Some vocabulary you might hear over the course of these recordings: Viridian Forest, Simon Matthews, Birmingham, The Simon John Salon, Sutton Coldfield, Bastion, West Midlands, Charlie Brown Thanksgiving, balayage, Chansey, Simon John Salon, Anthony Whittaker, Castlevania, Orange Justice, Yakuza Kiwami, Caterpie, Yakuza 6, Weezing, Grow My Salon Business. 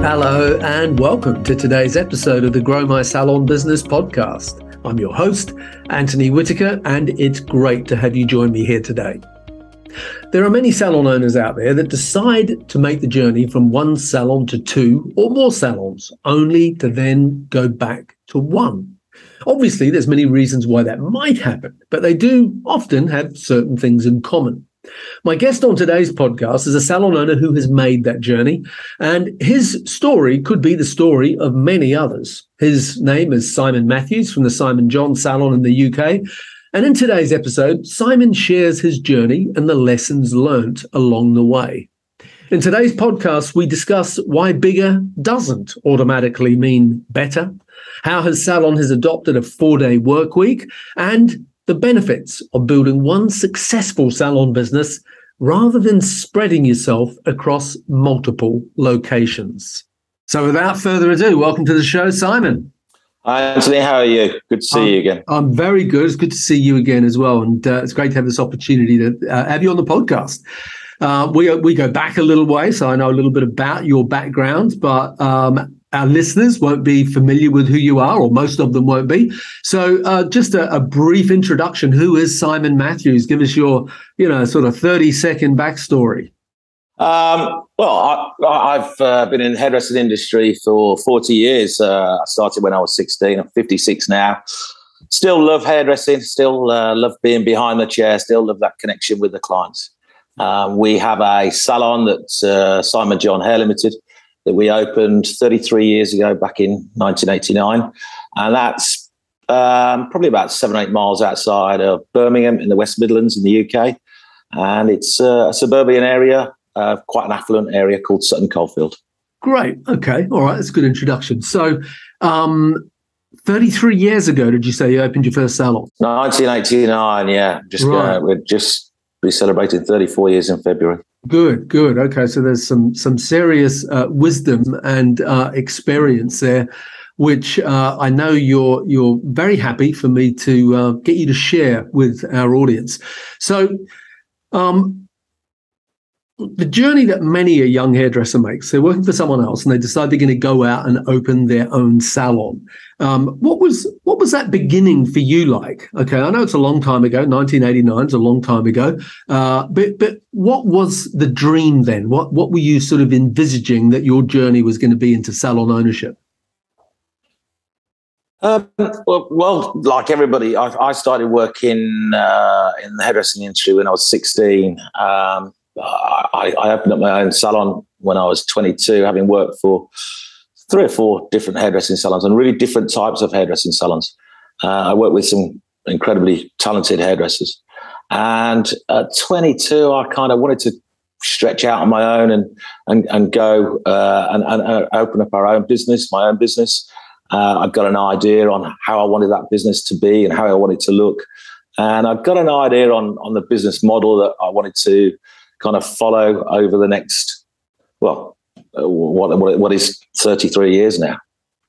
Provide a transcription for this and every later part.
Hello and welcome to today's episode of the Grow My Salon Business podcast. I'm your host, Anthony Whittaker, and it's great to have you join me here today. There are many salon owners out there that decide to make the journey from one salon to two or more salons, only to then go back to one. Obviously, there's many reasons why that might happen, but they do often have certain things in common. My guest on today's podcast is a salon owner who has made that journey, and his story could be the story of many others. His name is Simon Matthews from the Simon John Salon in the UK, and in today's episode, Simon shares his journey and the lessons learnt along the way. In today's podcast, we discuss why bigger doesn't automatically mean better, how his salon has adopted a 4-day work week, and the benefits of building one successful salon business rather than spreading yourself across multiple locations. So without further ado, welcome to the show, Simon. Hi, Anthony. How are you? Good to see you again. I'm very good. It's good to see you again as well. And it's great to have this opportunity to have you on the podcast. We go back a little way, so I know a little bit about your background, but our listeners won't be familiar with who you are, or most of them won't be. So just a brief introduction. Who is Simon Matthews? Give us your, sort of 30-second backstory. Well, I've been in the hairdressing industry for 40 years. I started when I was 16. I'm 56 now. Still love hairdressing. Still love being behind the chair. Still love that connection with the clients. We have a salon that's Simon John Hair Limited, that we opened 33 years ago back in 1989. And that's probably about 7-8 miles outside of Birmingham in the West Midlands in the UK. And it's a suburban area, quite an affluent area called Sutton Coldfield. Great. Okay. All right. That's a good introduction. So 33 years ago, did you say you opened your first salon? 1989. Yeah. We're celebrating 34 years in February. Good. Okay, so there's some serious wisdom and experience there, which I know you're very happy for me to get you to share with our audience. So the journey that many a young hairdresser makes, they're working for someone else and they decide they're going to go out and open their own salon. What was that beginning for you like? Okay, I know it's a long time ago. 1989 is a long time ago. But what was the dream then? What were you sort of envisaging that your journey was going to be into salon ownership? Well, like everybody, I started working in the hairdressing industry when I was 16. I opened up my own salon when I was 22, having worked for 3 or 4 different hairdressing salons and really different types of hairdressing salons. I worked with some incredibly talented hairdressers. And at 22, I kind of wanted to stretch out on my own and go and open up my own business. I've got an idea on how I wanted that business to be and how I wanted to look. And I've got an idea on the business model that I wanted to kind of follow over the next, what is 33 years now.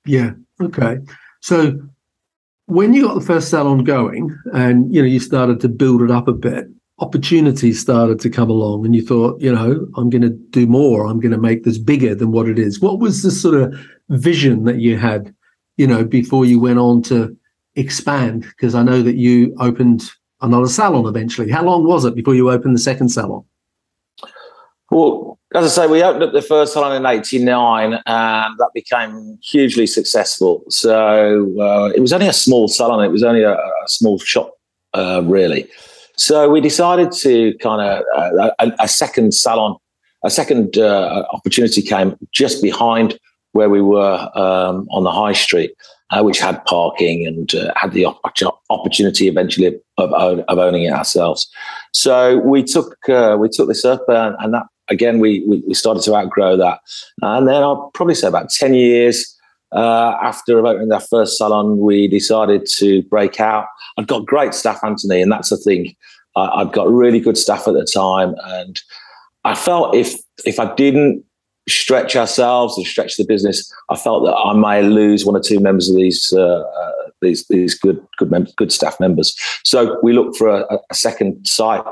Yeah. Okay. So when you got the first salon going and, you started to build it up a bit, opportunities started to come along and you thought, I'm going to do more. I'm going to make this bigger than what it is. What was the sort of vision that you had, before you went on to expand? Because I know that you opened another salon eventually. How long was it before you opened the second salon? Well, as I say, we opened up the first salon in 1989 and that became hugely successful. So it was only a small salon. It was only a small shop, really. So we decided to kind of a second salon, a second opportunity came just behind where we were on the high street, which had parking and had the opportunity eventually of owning it ourselves. So we took this up and that, again, we started to outgrow that. And then I'll probably say about 10 years After about our first salon, we decided to break out. I'd got great staff, Anthony, and that's the thing. I'd got really good staff at the time, and I felt if I didn't stretch ourselves and stretch the business, I felt that I might lose one or two members of these good staff members. So we looked for a second site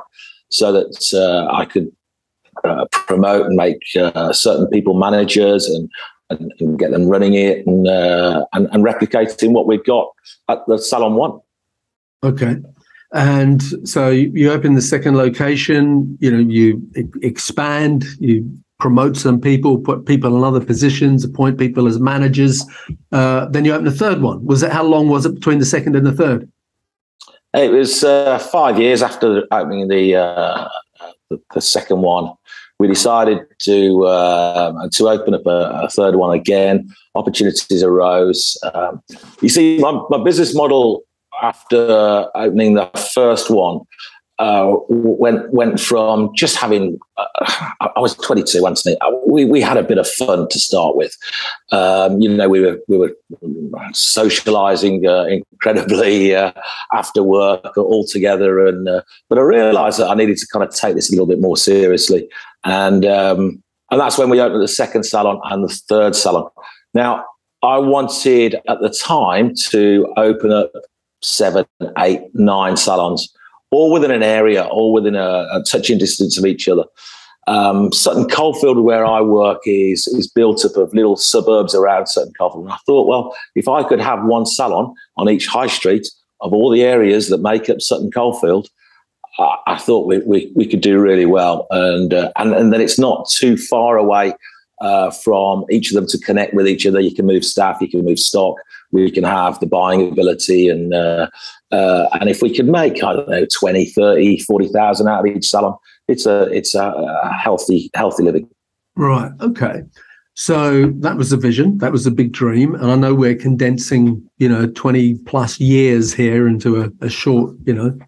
so that I could promote and make certain people managers and get them running it and replicating what we've got at the Salon One. Okay. And so you open the second location, you know, you expand, you promote some people, put people in other positions, appoint people as managers. Then you open the third one. Was it, how long was it between the second and the third? It was 5 years after opening the second one. We decided to open up a third one again. Opportunities arose. You see, my business model after opening the first one went from just having. I was 22, Anthony. We had a bit of fun to start with. We were socialising incredibly after work all together, but I realised that I needed to kind of take this a little bit more seriously. And that's when we opened the second salon and the third salon. Now, I wanted at the time to open up 7, 8, 9 salons, all within an area, all within a touching distance of each other. Sutton Coldfield, where I work, is built up of little suburbs around Sutton Coldfield. And I thought, well, if I could have one salon on each high street of all the areas that make up Sutton Coldfield, I thought we could do really well, and then it's not too far away from each of them to connect with each other. You can move staff, you can move stock, we can have the buying ability, and if we could make, I don't know, 20, 30, 40,000 out of each salon, it's a healthy living. Right. Okay. So that was the vision. That was the big dream. And I know we're condensing, 20 plus years here into a short,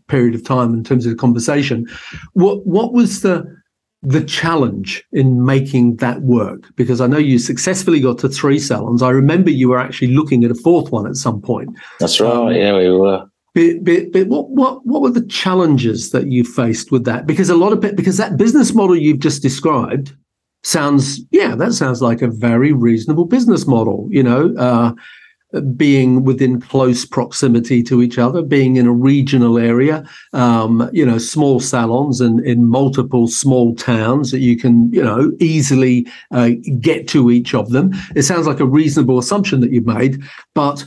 period of time in terms of the conversation. What was the challenge in making that work? Because I know you successfully got to 3 salons. I remember you were actually looking at a fourth one at some point. That's right. Yeah, we were. But what were the challenges that you faced with that? Because because that business model you've just described sounds like a very reasonable business model, being within close proximity to each other, being in a regional area, small salons and in multiple small towns that you can, easily get to each of them. It sounds like a reasonable assumption that you've made, but.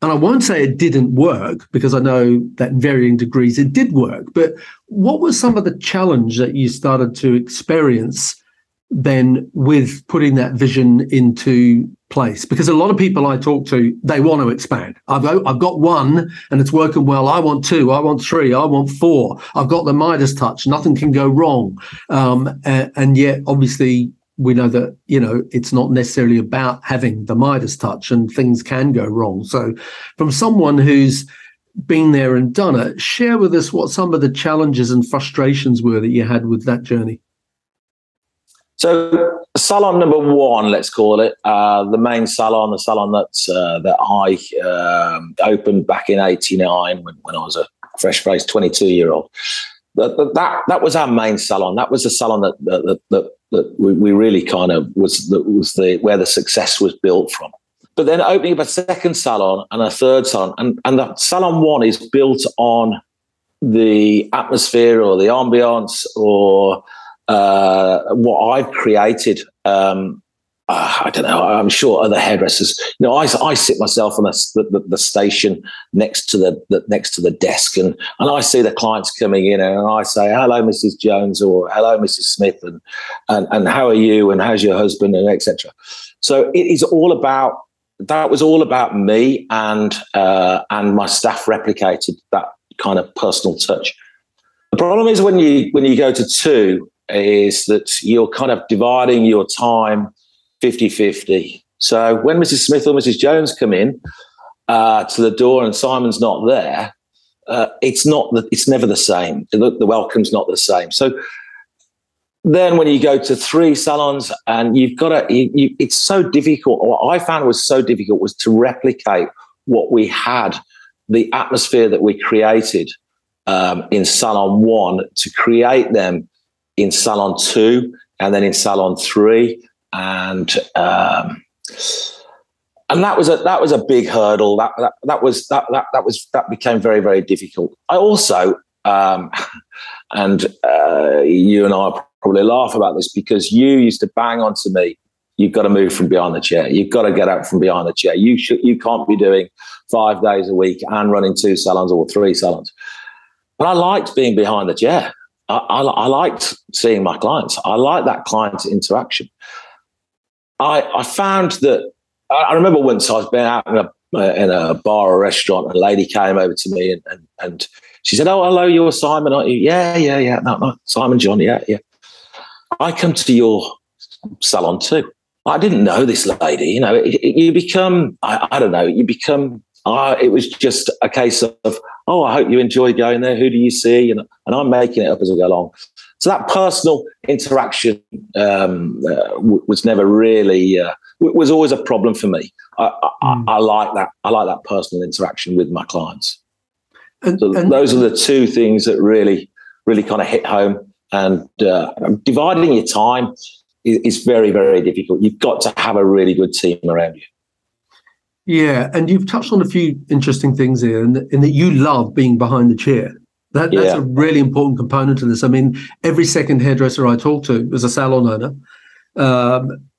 And I won't say it didn't work, because I know that in varying degrees it did work. But what was some of the challenge that you started to experience then with putting that vision into place? Because a lot of people I talk to, they want to expand. I've got one and it's working well. I want 2. I want 3. I want 4. I've got the Midas touch. Nothing can go wrong. And yet, obviously, we know that, it's not necessarily about having the Midas touch, and things can go wrong. So from someone who's been there and done it, share with us what some of the challenges and frustrations were that you had with that journey. So salon number 1, let's call it, the main salon, the salon that I opened back in 89 when I was a fresh-faced 22-year-old. That was our main salon. That was the salon that we really kind of was where the success was built from. But then opening up a second salon and a third salon, and the Salon One is built on the atmosphere or the ambiance or what I've created. I don't know. I'm sure other hairdressers. I sit myself on the station next to the desk, and I see the clients coming in, and I say, "Hello, Mrs. Jones," or "Hello, Mrs. Smith," and "How are you?" and "How's your husband?" and etc. So it is all about. That was all about me, and my staff replicated that kind of personal touch. The problem is when you go to 2 is that you're kind of dividing your time. 50-50. So when Mrs. Smith or Mrs. Jones come in to the door and Simon's not there, it's never the same. The welcome's not the same. So Then when you go to 3 salons and you've got to, it's so difficult. What I found was so difficult was to replicate what we had, the atmosphere that we created in Salon 1, to create them in Salon 2 and then in Salon 3. And that was a big hurdle. That became very, very difficult. I also, you and I probably laugh about this, because you used to bang onto me, you've got to move from behind the chair. You've got to get out from behind the chair. You can't be doing 5 days a week and running 2 salons or 3 salons. But I liked being behind the chair. I liked seeing my clients. I liked that client interaction. I found that, I remember once I was being out in a bar or restaurant, and a lady came over to me and she said, "Oh, hello, you're Simon, aren't you?" Yeah. No, Simon John, yeah. "I come to your salon too." I didn't know this lady. You know, you become, I don't know, you become, it was just a case of, "Oh, I hope you enjoy going there. Who do you see?" And I'm making it up as I go along. So that personal interaction was never really, was always a problem for me. I like that. I like that personal interaction with my clients. And those are the 2 things that really, really kind of hit home. And dividing your time is very, very difficult. You've got to have a really good team around you. Yeah, and you've touched on a few interesting things here, and that you love being behind the chair. That's a really important component to this. I mean, every second hairdresser I talk to as a salon owner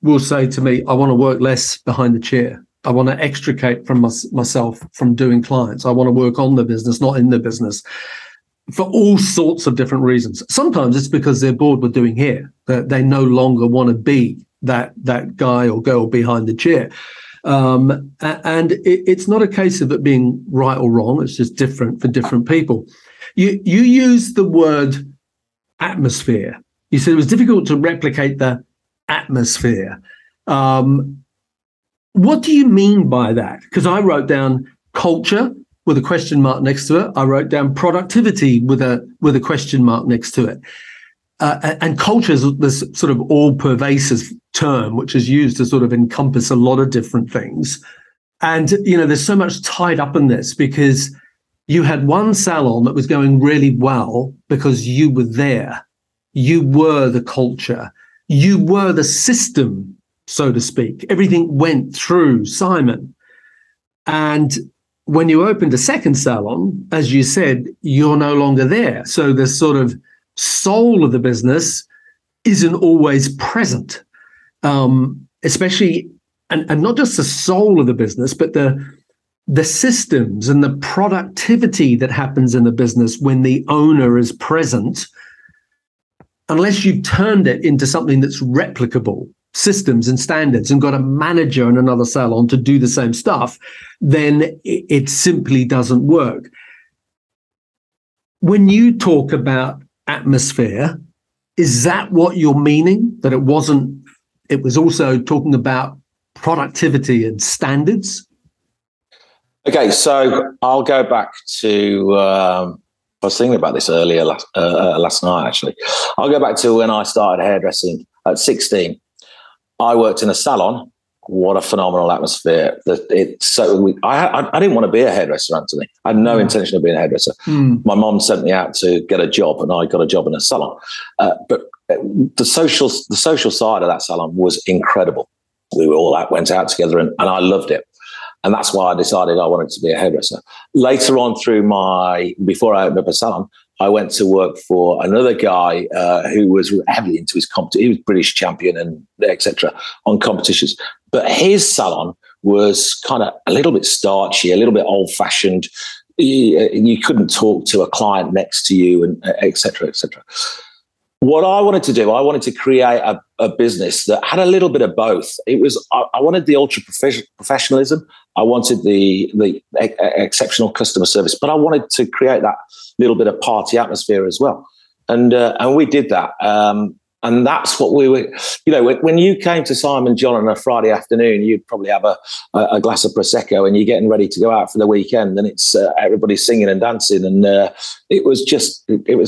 will say to me, "I want to work less behind the chair. I want to extricate from myself from doing clients. I want to work on the business, not in the business," for all sorts of different reasons. Sometimes it's because they're bored with doing hair, that they no longer want to be that guy or girl behind the chair. And it's not a case of it being right or wrong. It's just different for different people. You use the word atmosphere. You said it was difficult to replicate the atmosphere. What do you mean by that? Because I wrote down culture with a question mark next to it. I wrote down productivity with a question mark next to it. And culture is this sort of all-pervasive term, which is used to sort of encompass a lot of different things. And, you know, there's so much tied up in this, because you had one salon that was going really well because you were there. You were the culture. You were the system, so to speak. Everything went through Simon. And when you opened a second salon, as you said, you're no longer there. So the sort of soul of the business isn't always present, especially, and not just the soul of the business, but the systems and the productivity that happens in the business when the owner is present, unless you've turned it into something that's replicable. Systems and standards, and got a manager in another salon to do the same stuff, then it simply doesn't work. When you talk about atmosphere, is that what you're meaning? That it wasn't, it was also talking about productivity and standards? Okay, so I'll go back to, I was thinking about this earlier last night actually. I'll go back to when I started hairdressing at 16. I worked in a salon. What a phenomenal atmosphere! I didn't want to be a hairdresser, Anthony. I had no intention of being a hairdresser. Mm. My mom sent me out to get a job, and I got a job in a salon. But the social side of that salon was incredible. We were all went out together, and I loved it. And that's why I decided I wanted to be a hairdresser. Later on, before I opened up a salon, I went to work for another guy who was heavily into his competition. He was British champion and et cetera on competitions. But his salon was kind of a little bit starchy, a little bit old-fashioned. You couldn't talk to a client next to you, and et cetera, et cetera. What I wanted to do, I wanted to create a business that had a little bit of both. It was I wanted the ultra professionalism, I wanted the exceptional customer service, but I wanted to create that little bit of party atmosphere as well, and we did that. And that's what we were. You know, when you came to Simon John on a Friday afternoon, you'd probably have a glass of prosecco, and you're getting ready to go out for the weekend, and it's everybody's singing and dancing, and it was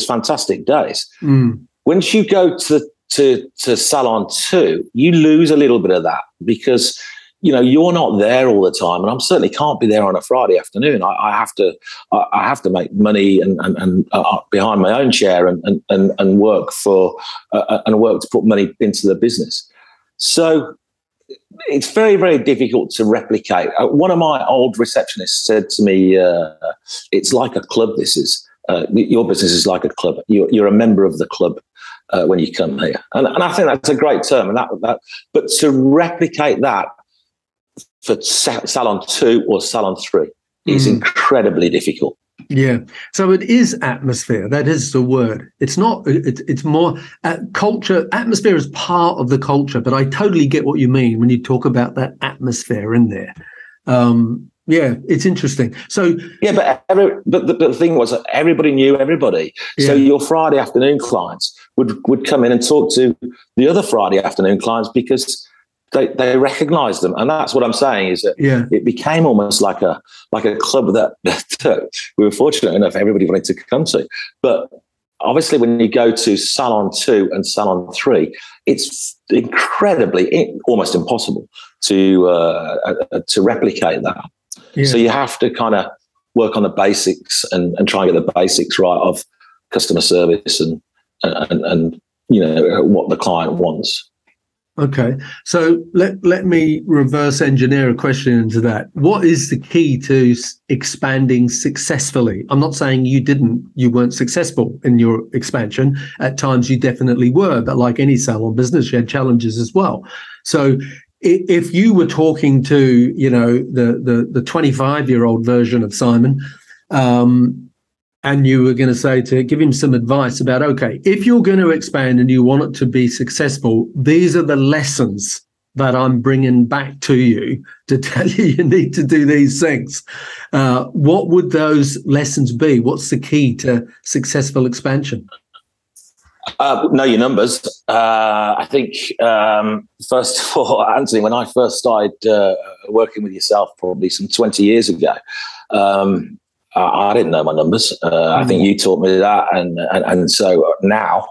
fantastic days. Mm. Once you go to to Salon 2, you lose a little bit of that because, you know, you're not there all the time, and I certainly can't be there on a Friday afternoon. I have to make money and behind my own chair and work for and work to put money into the business. So it's very, very difficult to replicate. One of my old receptionists said to me, it's like a club. This is your business is like a club. You're a member of the club when you come here. And I think that's a great term. And but to replicate that for Salon 2 or Salon 3 is incredibly difficult. Yeah. So it is atmosphere. That is the word. It's not, it's more culture. Atmosphere is part of the culture, but I totally get what you mean when you talk about that atmosphere in there. Yeah, it's interesting. So yeah, but the thing was that everybody knew everybody. Yeah. So your Friday afternoon clients would come in and talk to the other Friday afternoon clients because they recognised them, and that's what I'm saying is that it became almost like a club that we were fortunate enough everybody wanted to come to. But obviously, when you go to Salon 2 and Salon 3, it's incredibly almost impossible to replicate that. Yeah. So you have to kind of work on the basics and try and get the basics right of customer service and you know what the client wants. Okay, so let me reverse engineer a question into that. What is the key to expanding successfully? I'm not saying you weren't successful in your expansion. At times you definitely were, but like any salon business, you had challenges as well. So if you were talking to, you know, the 25-year-old version of Simon, and you were going to say to give him some advice about, okay, if you're going to expand and you want it to be successful, these are the lessons that I'm bringing back to you to tell you you need to do these things. What would those lessons be? What's the key to successful expansion? Know your numbers. I think, first of all, Anthony, when I first started working with yourself probably some 20 years ago, I didn't know my numbers. I think you taught me that, and so now,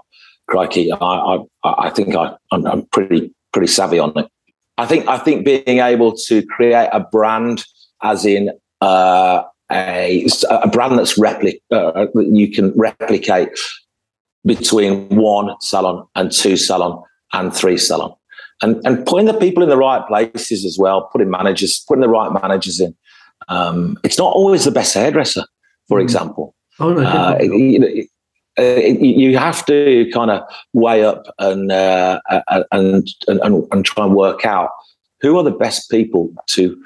crikey, I think I'm pretty savvy on it. I think being able to create a brand, as in a brand that's that you can replicate between one salon and two salon and three salon, and putting the people in the right places as well, putting the right managers in. It's not always the best hairdresser, for example. Oh, no, you have to kind of weigh up and try and work out who are the best people to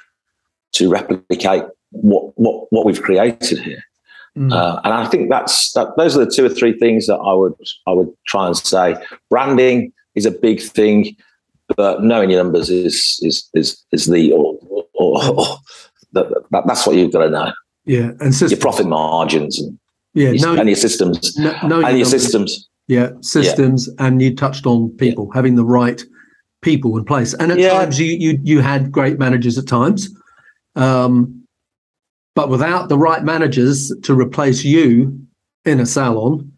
replicate what we've created here. And I think those are the two or three things that I would try and say. Branding is a big thing, but knowing your numbers is the or that's what you've got to know. Yeah, and systems. Your profit margins and your systems. Systems. Yeah, systems, yeah. And you touched on people, having the right people in place. And at times you had great managers at times, but without the right managers to replace you in a salon,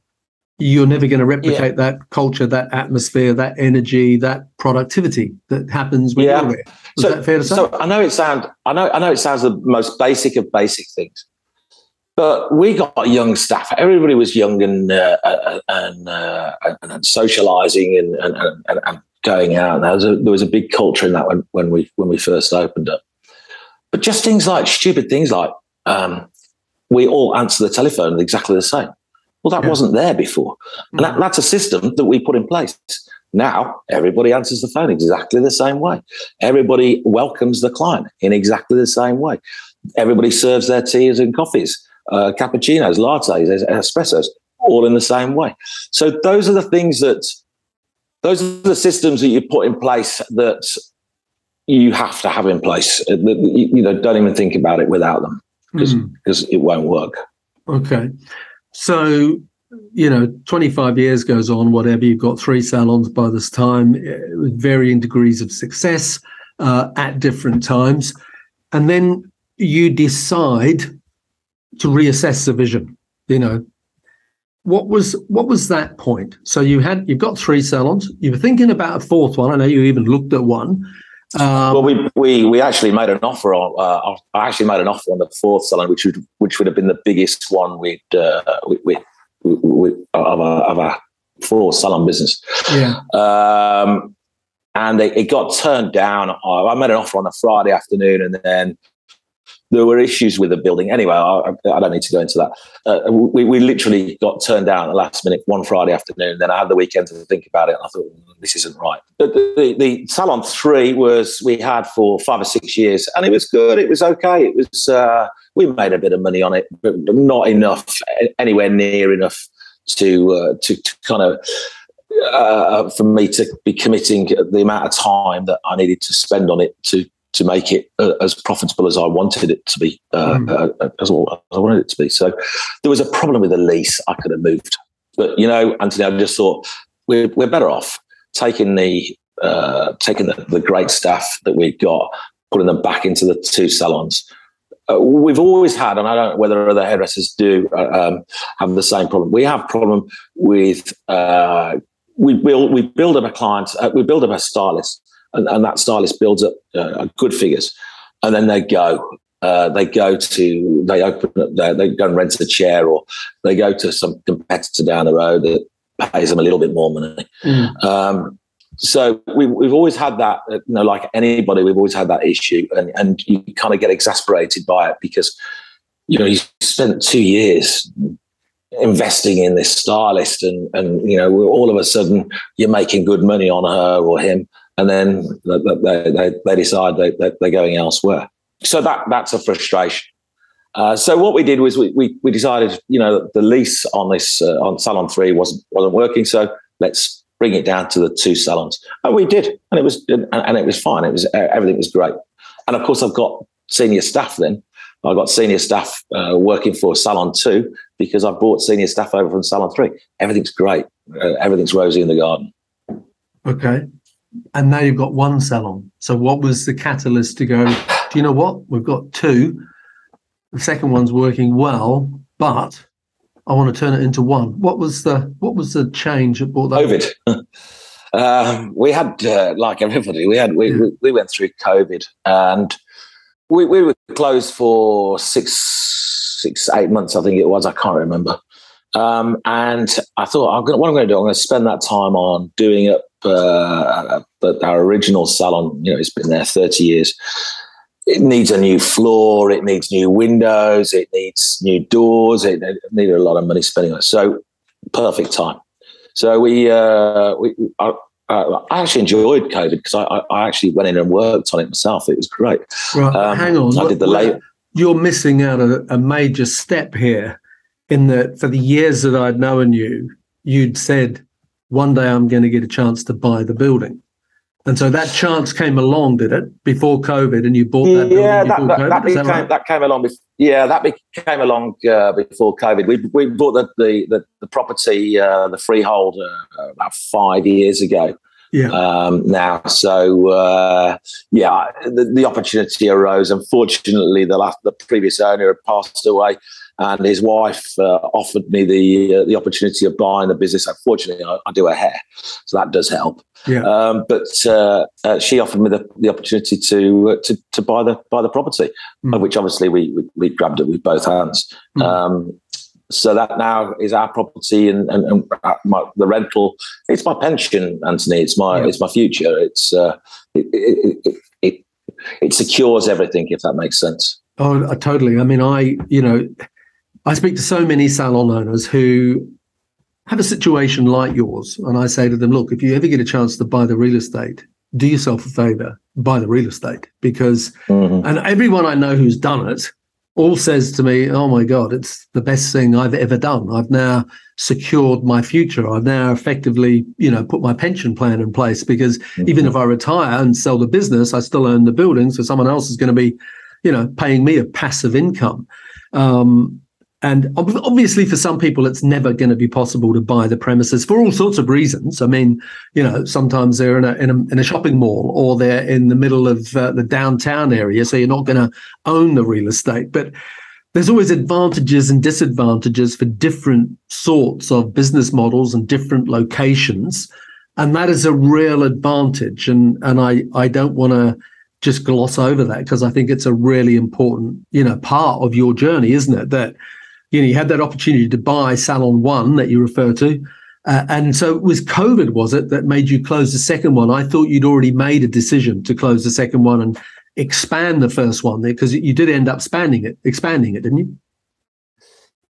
you're never going to replicate that culture, that atmosphere, that energy, that productivity that happens when you're there. Is that fair to say? So I know it sounds the most basic of basic things, but we got young staff. Everybody was young and socialising and going out. There was a big culture in that when we first opened up. But just stupid things like we all answer the telephone exactly the same. Well, that wasn't there before, and that's a system that we put in place. Now, everybody answers the phone exactly the same way. Everybody welcomes the client in exactly the same way. Everybody serves their teas and coffees, cappuccinos, lattes, espressos, all in the same way. So those are the systems that you put in place that you have to have in place. You know, don't even think about it without them because it won't work. Okay. So, you know, 25 years goes on, whatever, you've got three salons by this time, varying degrees of success at different times. And then you decide to reassess the vision. You know, What was that point? So you've got three salons. You were thinking about a fourth one. I know you even looked at one. Well, we actually made an offer on. I actually made an offer on the fourth salon, which would have been the biggest one of our four salon business. Yeah. And it got turned down. I made an offer on a Friday afternoon, and then there were issues with the building. Anyway, I don't need to go into that. We literally got turned down at the last minute one Friday afternoon. Then I had the weekend to think about it, and I thought, this isn't right. But the Salon 3 we had for 5 or 6 years, and it was good. It was okay. It was we made a bit of money on it, but not enough, anywhere near enough to kind of for me to be committing the amount of time that I needed to spend on it to make it as profitable as I wanted it to be, as I wanted it to be. So there was a problem with the lease. I could have moved. But, you know, Anthony, I just thought we're better off taking the great staff that we've got, putting them back into the two salons. We've always had, and I don't know whether other hairdressers do have the same problem. We have problem with we build up a client, we build up a stylist, and that stylist builds up good figures, and then they go and rent a chair, or they go to some competitor down the road that pays them a little bit more money. Mm. So we've always had that, you know, like anybody, we've always had that issue, and you kind of get exasperated by it because, you know, you spent 2 years investing in this stylist and you know, all of a sudden you're making good money on her or him, and then they decide they're going elsewhere. So that's a frustration. So what we did was we decided, you know, the lease on this on Salon 3 wasn't working, so let's bring it down to the two salons, and we did, and it was fine. It was everything was great, and of course I've got senior staff. Then I got senior staff working for Salon 2 because I brought senior staff over from Salon 3. Everything's great. Everything's rosy in the garden. Okay, and now you've got one salon. So what was the catalyst to go? Do you know what? We've got two. The second one's working well, but I want to turn it into one. What was the change that brought that? COVID. We had, like everybody, we went through COVID, and we were closed for six, 8 months, I think it was. I can't remember. And I thought, what I'm going to do, I'm going to spend that time on doing up our original salon. You know, it's been there 30 years. It needs a new floor. It needs new windows. It needs new doors. It needed a lot of money spending on it. So perfect time. So I actually enjoyed COVID because I actually went in and worked on it myself. It was great. Right, hang on. I did the labor. You're missing out a major step here in that for the years that I'd known you, you'd said, one day I'm going to get a chance to buy the building. And so that chance came along, did it, before COVID, and you bought that building? Yeah, that came along. Before COVID. We bought the property, the freehold, about 5 years ago. Yeah. Now, so yeah, the opportunity arose. Unfortunately, the previous owner had passed away, and his wife offered me the opportunity of buying the business. Unfortunately, I do her hair, so that does help. Yeah. But she offered me the opportunity to buy the property, which obviously we grabbed it with both hands. Mm. So that now is our property, and the rental. It's my pension, Anthony. It's my future. It secures everything, if that makes sense. Oh, totally. I mean, I speak to so many salon owners who have a situation like yours, and I say to them, look, if you ever get a chance to buy the real estate, do yourself a favor, buy the real estate, because and everyone I know who's done it all says to me, oh my God, it's the best thing I've ever done. I've now secured my future. I've now effectively, you know, put my pension plan in place, because even if I retire and sell the business, I still own the building. So someone else is going to be, you know, paying me a passive income. And obviously for some people, it's never going to be possible to buy the premises for all sorts of reasons. I mean, you know, sometimes they're in a shopping mall, or they're in the middle of the downtown area, so you're not going to own the real estate. But there's always advantages and disadvantages for different sorts of business models and different locations. And that is a real advantage. And I don't want to just gloss over that, because I think it's a really important, you know, part of your journey, isn't it? That, you know, you had that opportunity to buy Salon One that you refer to. And so it was COVID, was it, that made you close the second one? I thought you'd already made a decision to close the second one and expand the first one, because you did end up expanding it, didn't you?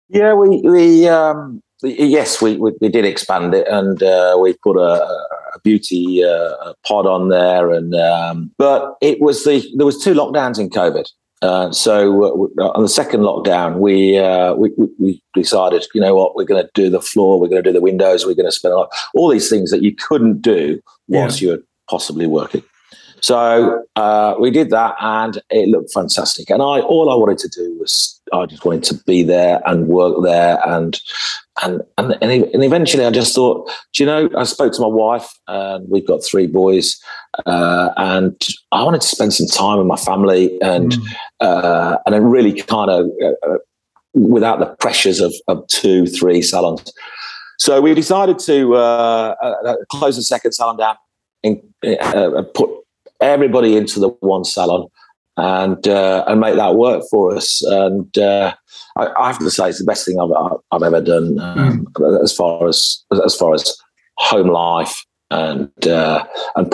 Yeah, we did expand it, and we put a beauty pod on there, and but it was there was two lockdowns in COVID. So on the second lockdown, we decided, you know what, we're going to do the floor, we're going to do the windows, we're going to spend a lot, all these things that you couldn't do whilst you were possibly working. So we did that, and it looked fantastic. And all I wanted to do was I just wanted to be there and work there, and eventually I just thought, do you know, I spoke to my wife, and we've got three boys, and I wanted to spend some time with my family, and then really kind of without the pressures of 2-3 salons. So we decided to close the second salon down and put everybody into the one salon, and make that work for us. And I have to say, it's the best thing I've ever done, as far as home life and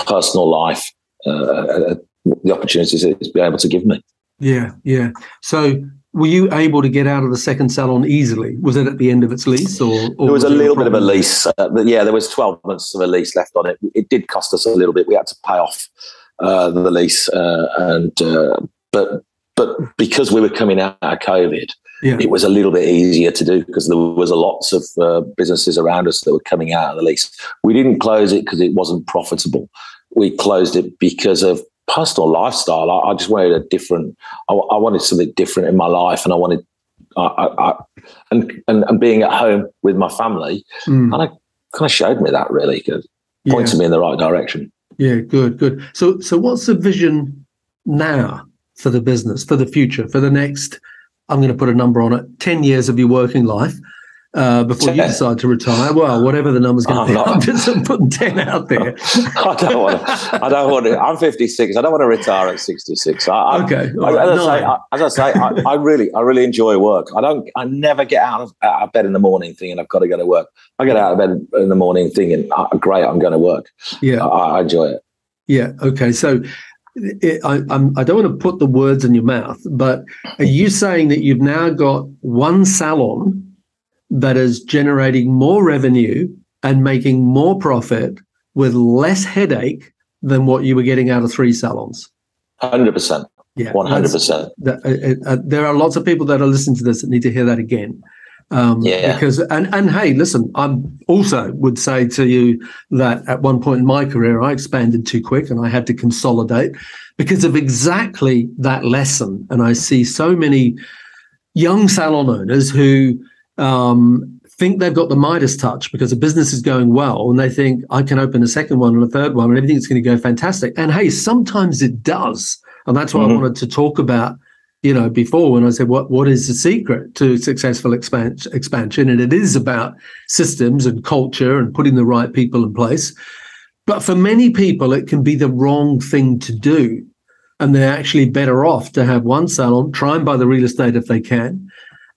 personal life, the opportunities it's been able to give me. Yeah. So, were you able to get out of the second salon easily? Was it at the end of its lease, or there was a little bit of a lease? There was 12 months of a lease left on it. It did cost us a little bit. We had to pay off the lease, but because we were coming out of COVID, it was a little bit easier to do, because there was lots of businesses around us that were coming out of the lease. We didn't close it because it wasn't profitable. We closed it because of personal lifestyle. I just wanted I wanted something different in my life, and I wanted, and being at home with my family, kind of showed me that, really, pointed me in the right direction. Yeah, good. So what's the vision now for the business, for the future, for the next, I'm going to put a number on it, 10 years of your working life before you decide to retire? Well, whatever the number's going to be, I'm just putting 10 out there. I don't want to. I'm 56. I don't want to retire at 66. I really enjoy work. I never get out of bed in the morning thinking I've got to go to work. I get out of bed in the morning thinking, great, I'm going to work. Yeah, I enjoy it. Yeah. Okay. So I don't want to put the words in your mouth, but are you saying that you've now got one salon that is generating more revenue and making more profit with less headache than what you were getting out of three salons? 100%. Yeah, 100%. There are lots of people that are listening to this that need to hear that again. Because hey, listen, I also would say to you that at one point in my career, I expanded too quick and I had to consolidate because of exactly that lesson. And I see so many young salon owners who think they've got the Midas touch because the business is going well, and they think I can open a second one and a third one and everything's going to go fantastic. And hey, sometimes it does. And that's what I wanted to talk about, you know, before when I said, what is the secret to successful expansion? And it is about systems and culture and putting the right people in place. But for many people, it can be the wrong thing to do. And they're actually better off to have one salon, try and buy the real estate if they can,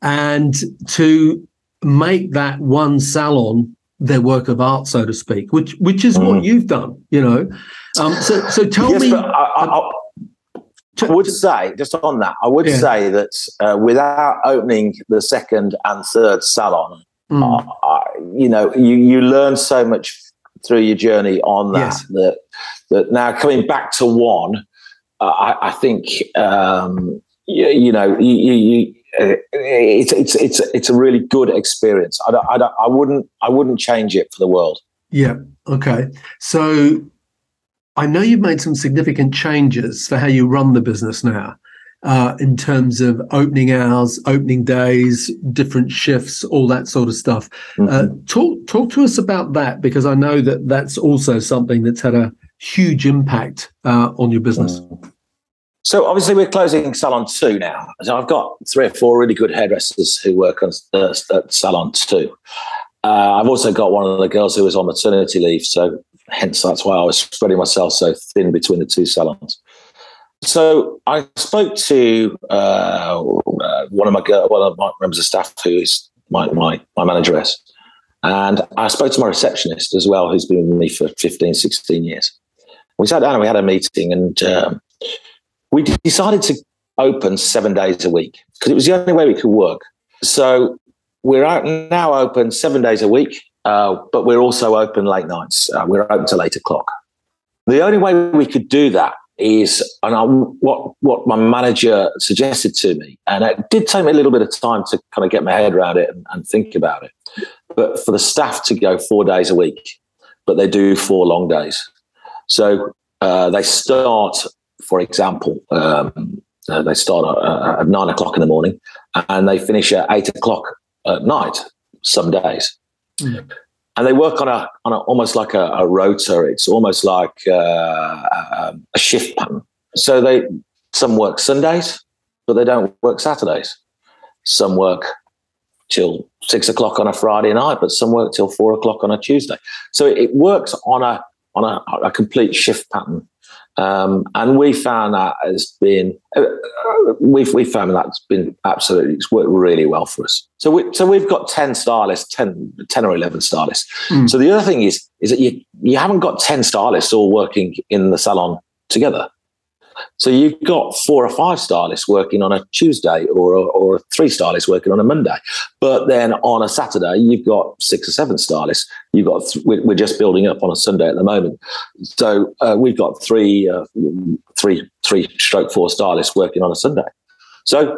and to make that one salon their work of art, so to speak, which is what you've done, you know. So tell me. I would say, just on that, I would say that without opening the second and third salon, you know, you learn so much through your journey on that. Yes. That now coming back to one, I think you know. It's a really good experience. I wouldn't change it for the world. Yeah. Okay. So I know you've made some significant changes for how you run the business now, in terms of opening hours, opening days, different shifts, all that sort of stuff. Talk to us about that, because I know that that's also something that's had a huge impact on your business. So obviously we're closing Salon 2 now. So I've got 3 or 4 really good hairdressers who work on Salon 2. I've also got one of the girls who was on maternity leave, so hence that's why I was spreading myself so thin between the two salons. So I spoke to one of my members of staff who is my manageress, and I spoke to my receptionist as well, who's been with me for 15, 16 years. We sat down and we had a meeting, and we decided to open 7 days a week because it was the only way we could work. So we're out now open 7 days a week, but we're also open late nights. We're open till 8 o'clock. The only way we could do that is, and what my manager suggested to me, and it did take me a little bit of time to kind of get my head around it and think about it, but for the staff to go 4 days a week, but they do 4 long days. So they start, for example, they start at 9 o'clock in the morning and they finish at 8 o'clock at night some days. Mm-hmm. And they work on a almost like a rota. It's almost like a shift pattern. So some work Sundays, but they don't work Saturdays. Some work till 6 o'clock on a Friday night, but some work till 4 o'clock on a Tuesday. So it works on a complete shift pattern, and we found that's been absolutely, it's worked really well for us. So we've got 10 or 11 stylists. Mm. So the other thing is that you haven't got 10 stylists all working in the salon together. So you've got 4 or 5 stylists working on a Tuesday or 3 stylists working on a Monday. But then on a Saturday, you've got 6 or 7 stylists. You've got we're just building up on a Sunday at the moment. So we've got three, 3/4 stylists working on a Sunday. So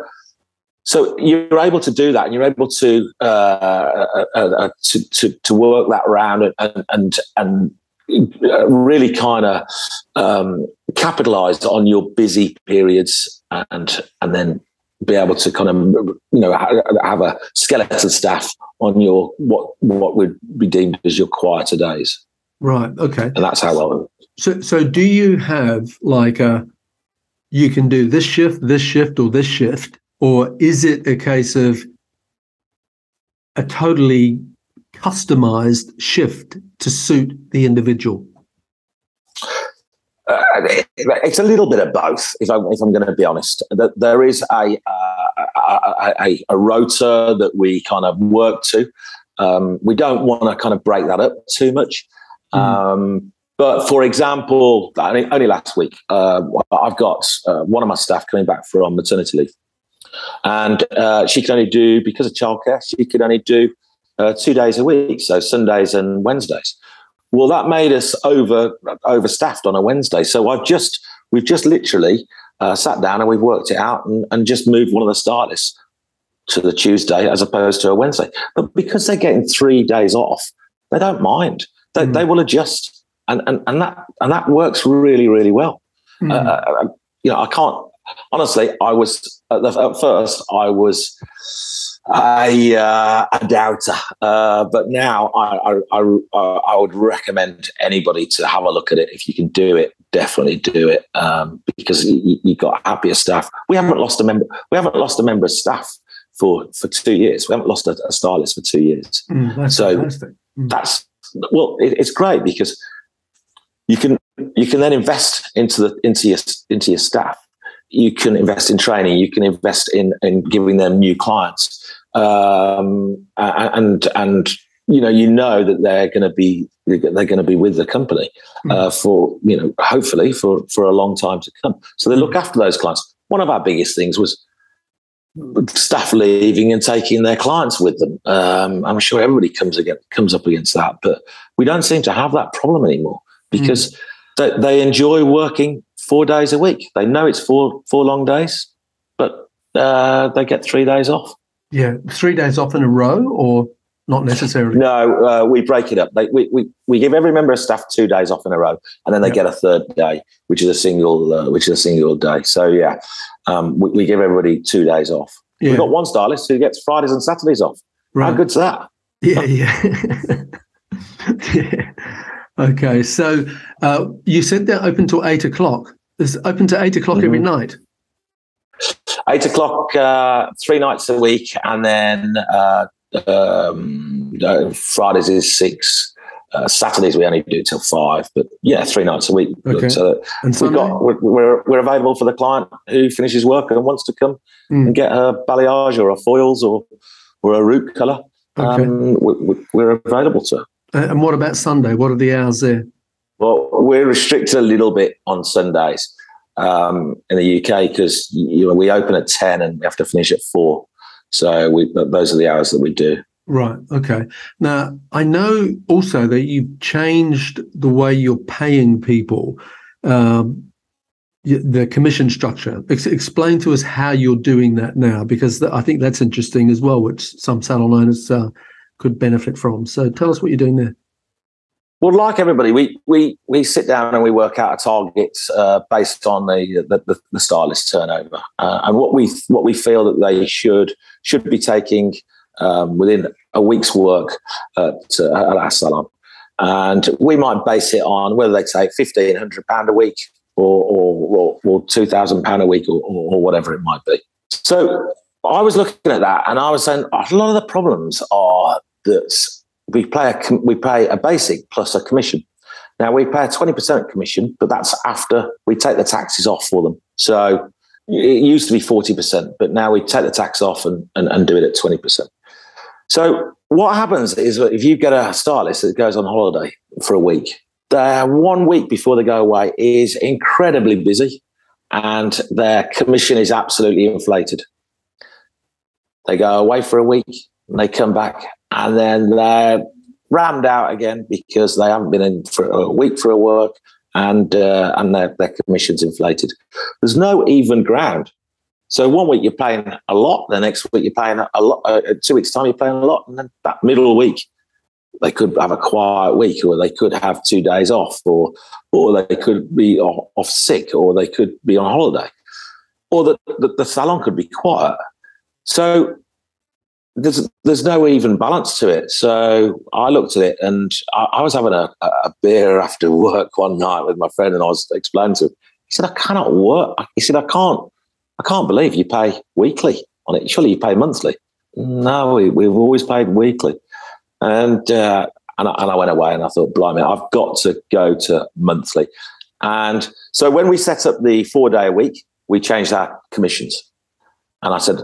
you're able to do that, and you're able to work that round and really kind of capitalize on your busy periods and then be able to kind of, you know, have a skeleton staff on your what would be deemed as your quieter days. Right. Okay. And that's how well. So do you have like you can do this shift, or is it a case of a totally customized shift to suit the individual? It's a little bit of both, if I'm going to be honest. There is a rota that we kind of work to. We don't want to kind of break that up too much. But for example, only last week, I've got one of my staff coming back from maternity leave, and she can only do, because of childcare, she could only do 2 days a week, so Sundays and Wednesdays. Well, that made us overstaffed on a Wednesday. So we've just literally sat down and we've worked it out and just moved one of the stylists to the Tuesday as opposed to a Wednesday. But because they're getting 3 days off, they don't mind. They will adjust, and that works really, really well. Mm. You know, I can't honestly. At first I was a doubter, but now I would recommend anybody to have a look at it. If you can do it, definitely do it, because you've got happier staff. We haven't lost a member. We haven't lost a member of staff for 2 years. We haven't lost a stylist for 2 years. That's so fantastic. It's great because you can then invest into your staff. You can invest in training. You can invest in giving them new clients. And you know that they're going to be with the company for, you know, hopefully for a long time to come. So they look after those clients. One of our biggest things was staff leaving and taking their clients with them. I'm sure everybody comes up against that, but we don't seem to have that problem anymore because they enjoy working 4 days a week. They know it's four long days, but they get 3 days off. Yeah, 3 days off in a row, or not necessarily? No, we break it up. We give every member of staff 2 days off in a row, and then they get a third day, which is a single day. So yeah, we give everybody 2 days off. Yeah. We've got one stylist who gets Fridays and Saturdays off. Right. How good's that? Yeah. Yeah. Okay, so you said they're open till 8 o'clock. It's open to 8 o'clock every night. 8 o'clock, 3 nights a week, and then Fridays is 6. Saturdays we only do till 5, but yeah, 3 nights a week. Okay. So we're available for the client who finishes work and wants to come and get a balayage or a foils or a root colour. Okay. We're available to her. And what about Sunday? What are the hours there? Well, we're restricted a little bit on Sundays in the UK because we open at 10 and we have to finish at 4. So those are the hours that we do. Right. Okay. Now, I know also that you've changed the way you're paying people, the commission structure. Explain to us how you're doing that now, because I think that's interesting as well, which some salon owners could benefit from. So tell us what you're doing there. Well, like everybody, we sit down and we work out a target based on the stylist turnover and what we feel that they should be taking within a week's work at our salon. And we might base it on whether they take £1,500 a week or £2,000 a week or whatever it might be. So I was looking at that and I was saying a lot of the problems are that we pay a basic plus a commission. Now, we pay a 20% commission, but that's after we take the taxes off for them. So it used to be 40%, but now we take the tax off and do it at 20%. So what happens is if you get a stylist that goes on holiday for a week, their 1 week before they go away is incredibly busy and their commission is absolutely inflated. They go away for a week and they come back and then they're rammed out again because they haven't been in for a week for a work. And their commission's inflated. There's no even ground. So 1 week you're paying a lot, the next week you're paying a lot, 2 weeks' time you're paying a lot, and then that middle week they could have a quiet week or they could have 2 days off or they could be off sick or they could be on holiday or the salon could be quiet. So there's no even balance to it. So I looked at it and I was having a beer after work one night with my friend and I was explaining to him. He said, I cannot work. He said, I can't believe you pay weekly on it. Surely you pay monthly. No, we've always paid weekly. And I went away and I thought, blimey, I've got to go to monthly. And so when we set up the 4 day a week, we changed our commissions. And I said,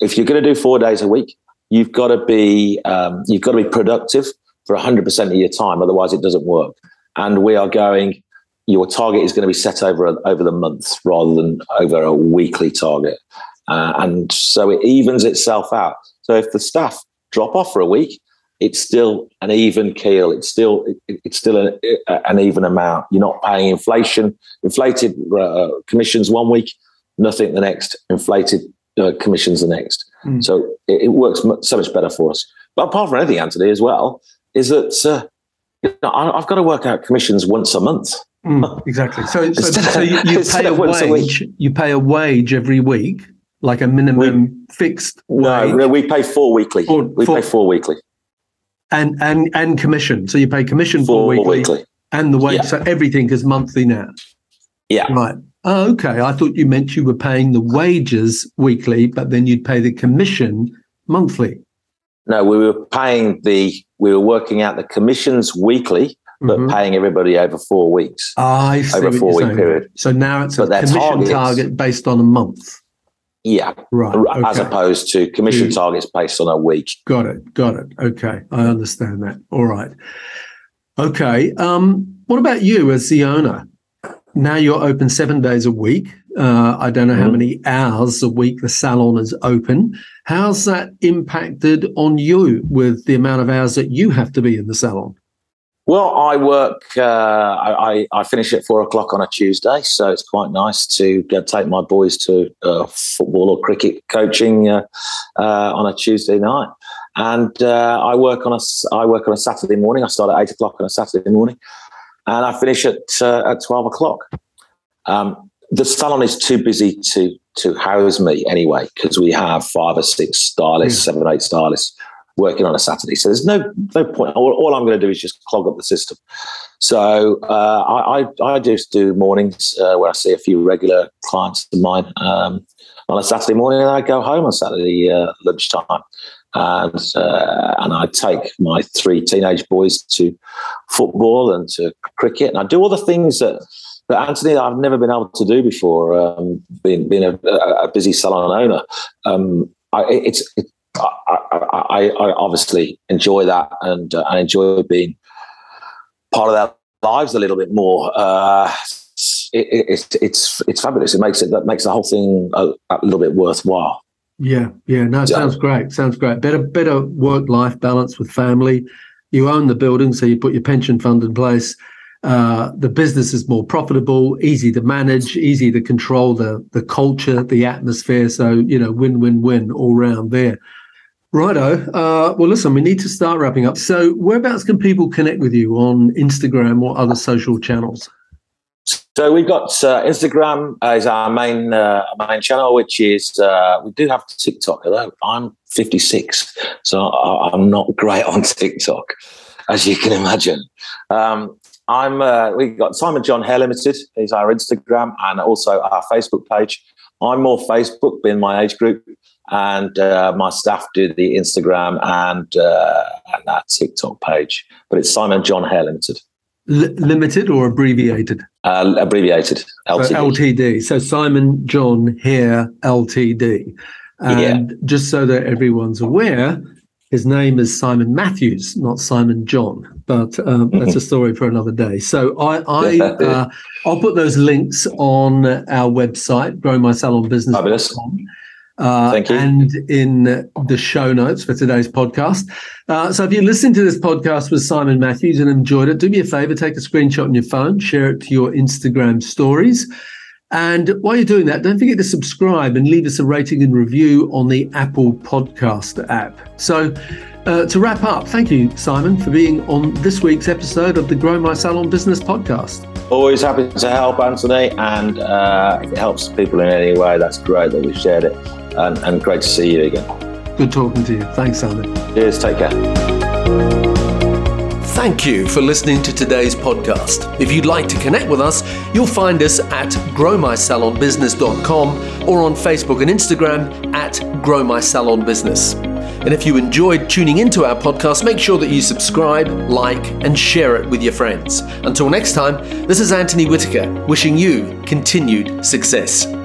if you're going to do 4 days a week, you've got to be productive for 100% of your time. Otherwise, it doesn't work. And we are going. Your target is going to be set over the month rather than over a weekly target, and so it evens itself out. So if the staff drop off for a week, it's still an even keel. It's still an even amount. You're not paying inflated commissions 1 week, nothing the next, inflated commissions the next. So it works so much better for us. But apart from anything, Anthony, as well, is that I've got to work out commissions once a month. Exactly. So you pay a wage. You pay a wage every week, like a minimum fixed wage. No, we pay 4 weekly. Pay 4 weekly. And commission. So you pay commission 4 weekly and the wage. Yeah. So everything is monthly now. Yeah. Right. Oh, okay. I thought you meant you were paying the wages weekly, but then you'd pay the commission monthly. No, we were working out the commissions weekly, but paying everybody over 4 weeks. I see. Over a 4 week period. So now it's a commission target based on a month. Yeah. Right. Okay. As opposed to commission targets based on a week. Got it. Okay. I understand that. All right. Okay. What about you as the owner? Now you're open 7 days a week. I don't know how many hours a week the salon is open. How's that impacted on you with the amount of hours that you have to be in the salon? Well, I work, I finish at 4 o'clock on a Tuesday, so it's quite nice to take my boys to football or cricket coaching on a Tuesday night. And I work on a Saturday morning. I start at 8 o'clock on a Saturday morning. And I finish at 12 o'clock. The salon is too busy to house me anyway because we have 5 or 6 stylists, 7 or 8 stylists working on a Saturday. So there's no point. All I'm going to do is just clog up the system. So I just do mornings where I see a few regular clients of mine on a Saturday morning, and I go home on Saturday lunchtime. And I take my three teenage boys to football and to cricket, and I do all the things that Anthony, I've never been able to do before. Being a busy salon owner, I obviously enjoy that, and I enjoy being part of their lives a little bit more. It's fabulous. That makes the whole thing a little bit worthwhile. Yeah. No, sounds great. Better work-life balance with family. You own the building, so you put your pension fund in place. The business is more profitable, easy to manage, easy to control the culture, the atmosphere. So, win, win, win all round there. Righto. Well, listen, we need to start wrapping up. So whereabouts can people connect with you on Instagram or other social channels? So we've got Instagram is our main channel, which is we do have TikTok, although I'm 56, so I'm not great on TikTok, as you can imagine. We've got Simon John Hair Limited is our Instagram, and also our Facebook page. I'm more Facebook, being my age group, and my staff do the Instagram and our TikTok page. But it's Simon John Hair Limited. Limited or abbreviated? Abbreviated, LTD. So LTD. So Simon John Hair LTD. And just so that everyone's aware, his name is Simon Matthews, not Simon John. But that's a story for another day. So I'll put those links on our website, growmysalonbusiness.com. Thank you. And in the show notes for today's podcast. So if you listened to this podcast with Simon Matthews and enjoyed it, do me a favor, take a screenshot on your phone, share it to your Instagram stories. And while you're doing that, don't forget to subscribe and leave us a rating and review on the Apple Podcast app. So to wrap up, thank you, Simon, for being on this week's episode of the Grow My Salon Business podcast. Always happy to help, Anthony. And if it helps people in any way, that's great that we've shared it. And great to see you again. Good talking to you. Thanks, Simon. Cheers. Take care. Thank you for listening to today's podcast. If you'd like to connect with us, you'll find us at growmysalonbusiness.com or on Facebook and Instagram at growmysalonbusiness. And if you enjoyed tuning into our podcast, make sure that you subscribe, like, and share it with your friends. Until next time, this is Anthony Whittaker wishing you continued success.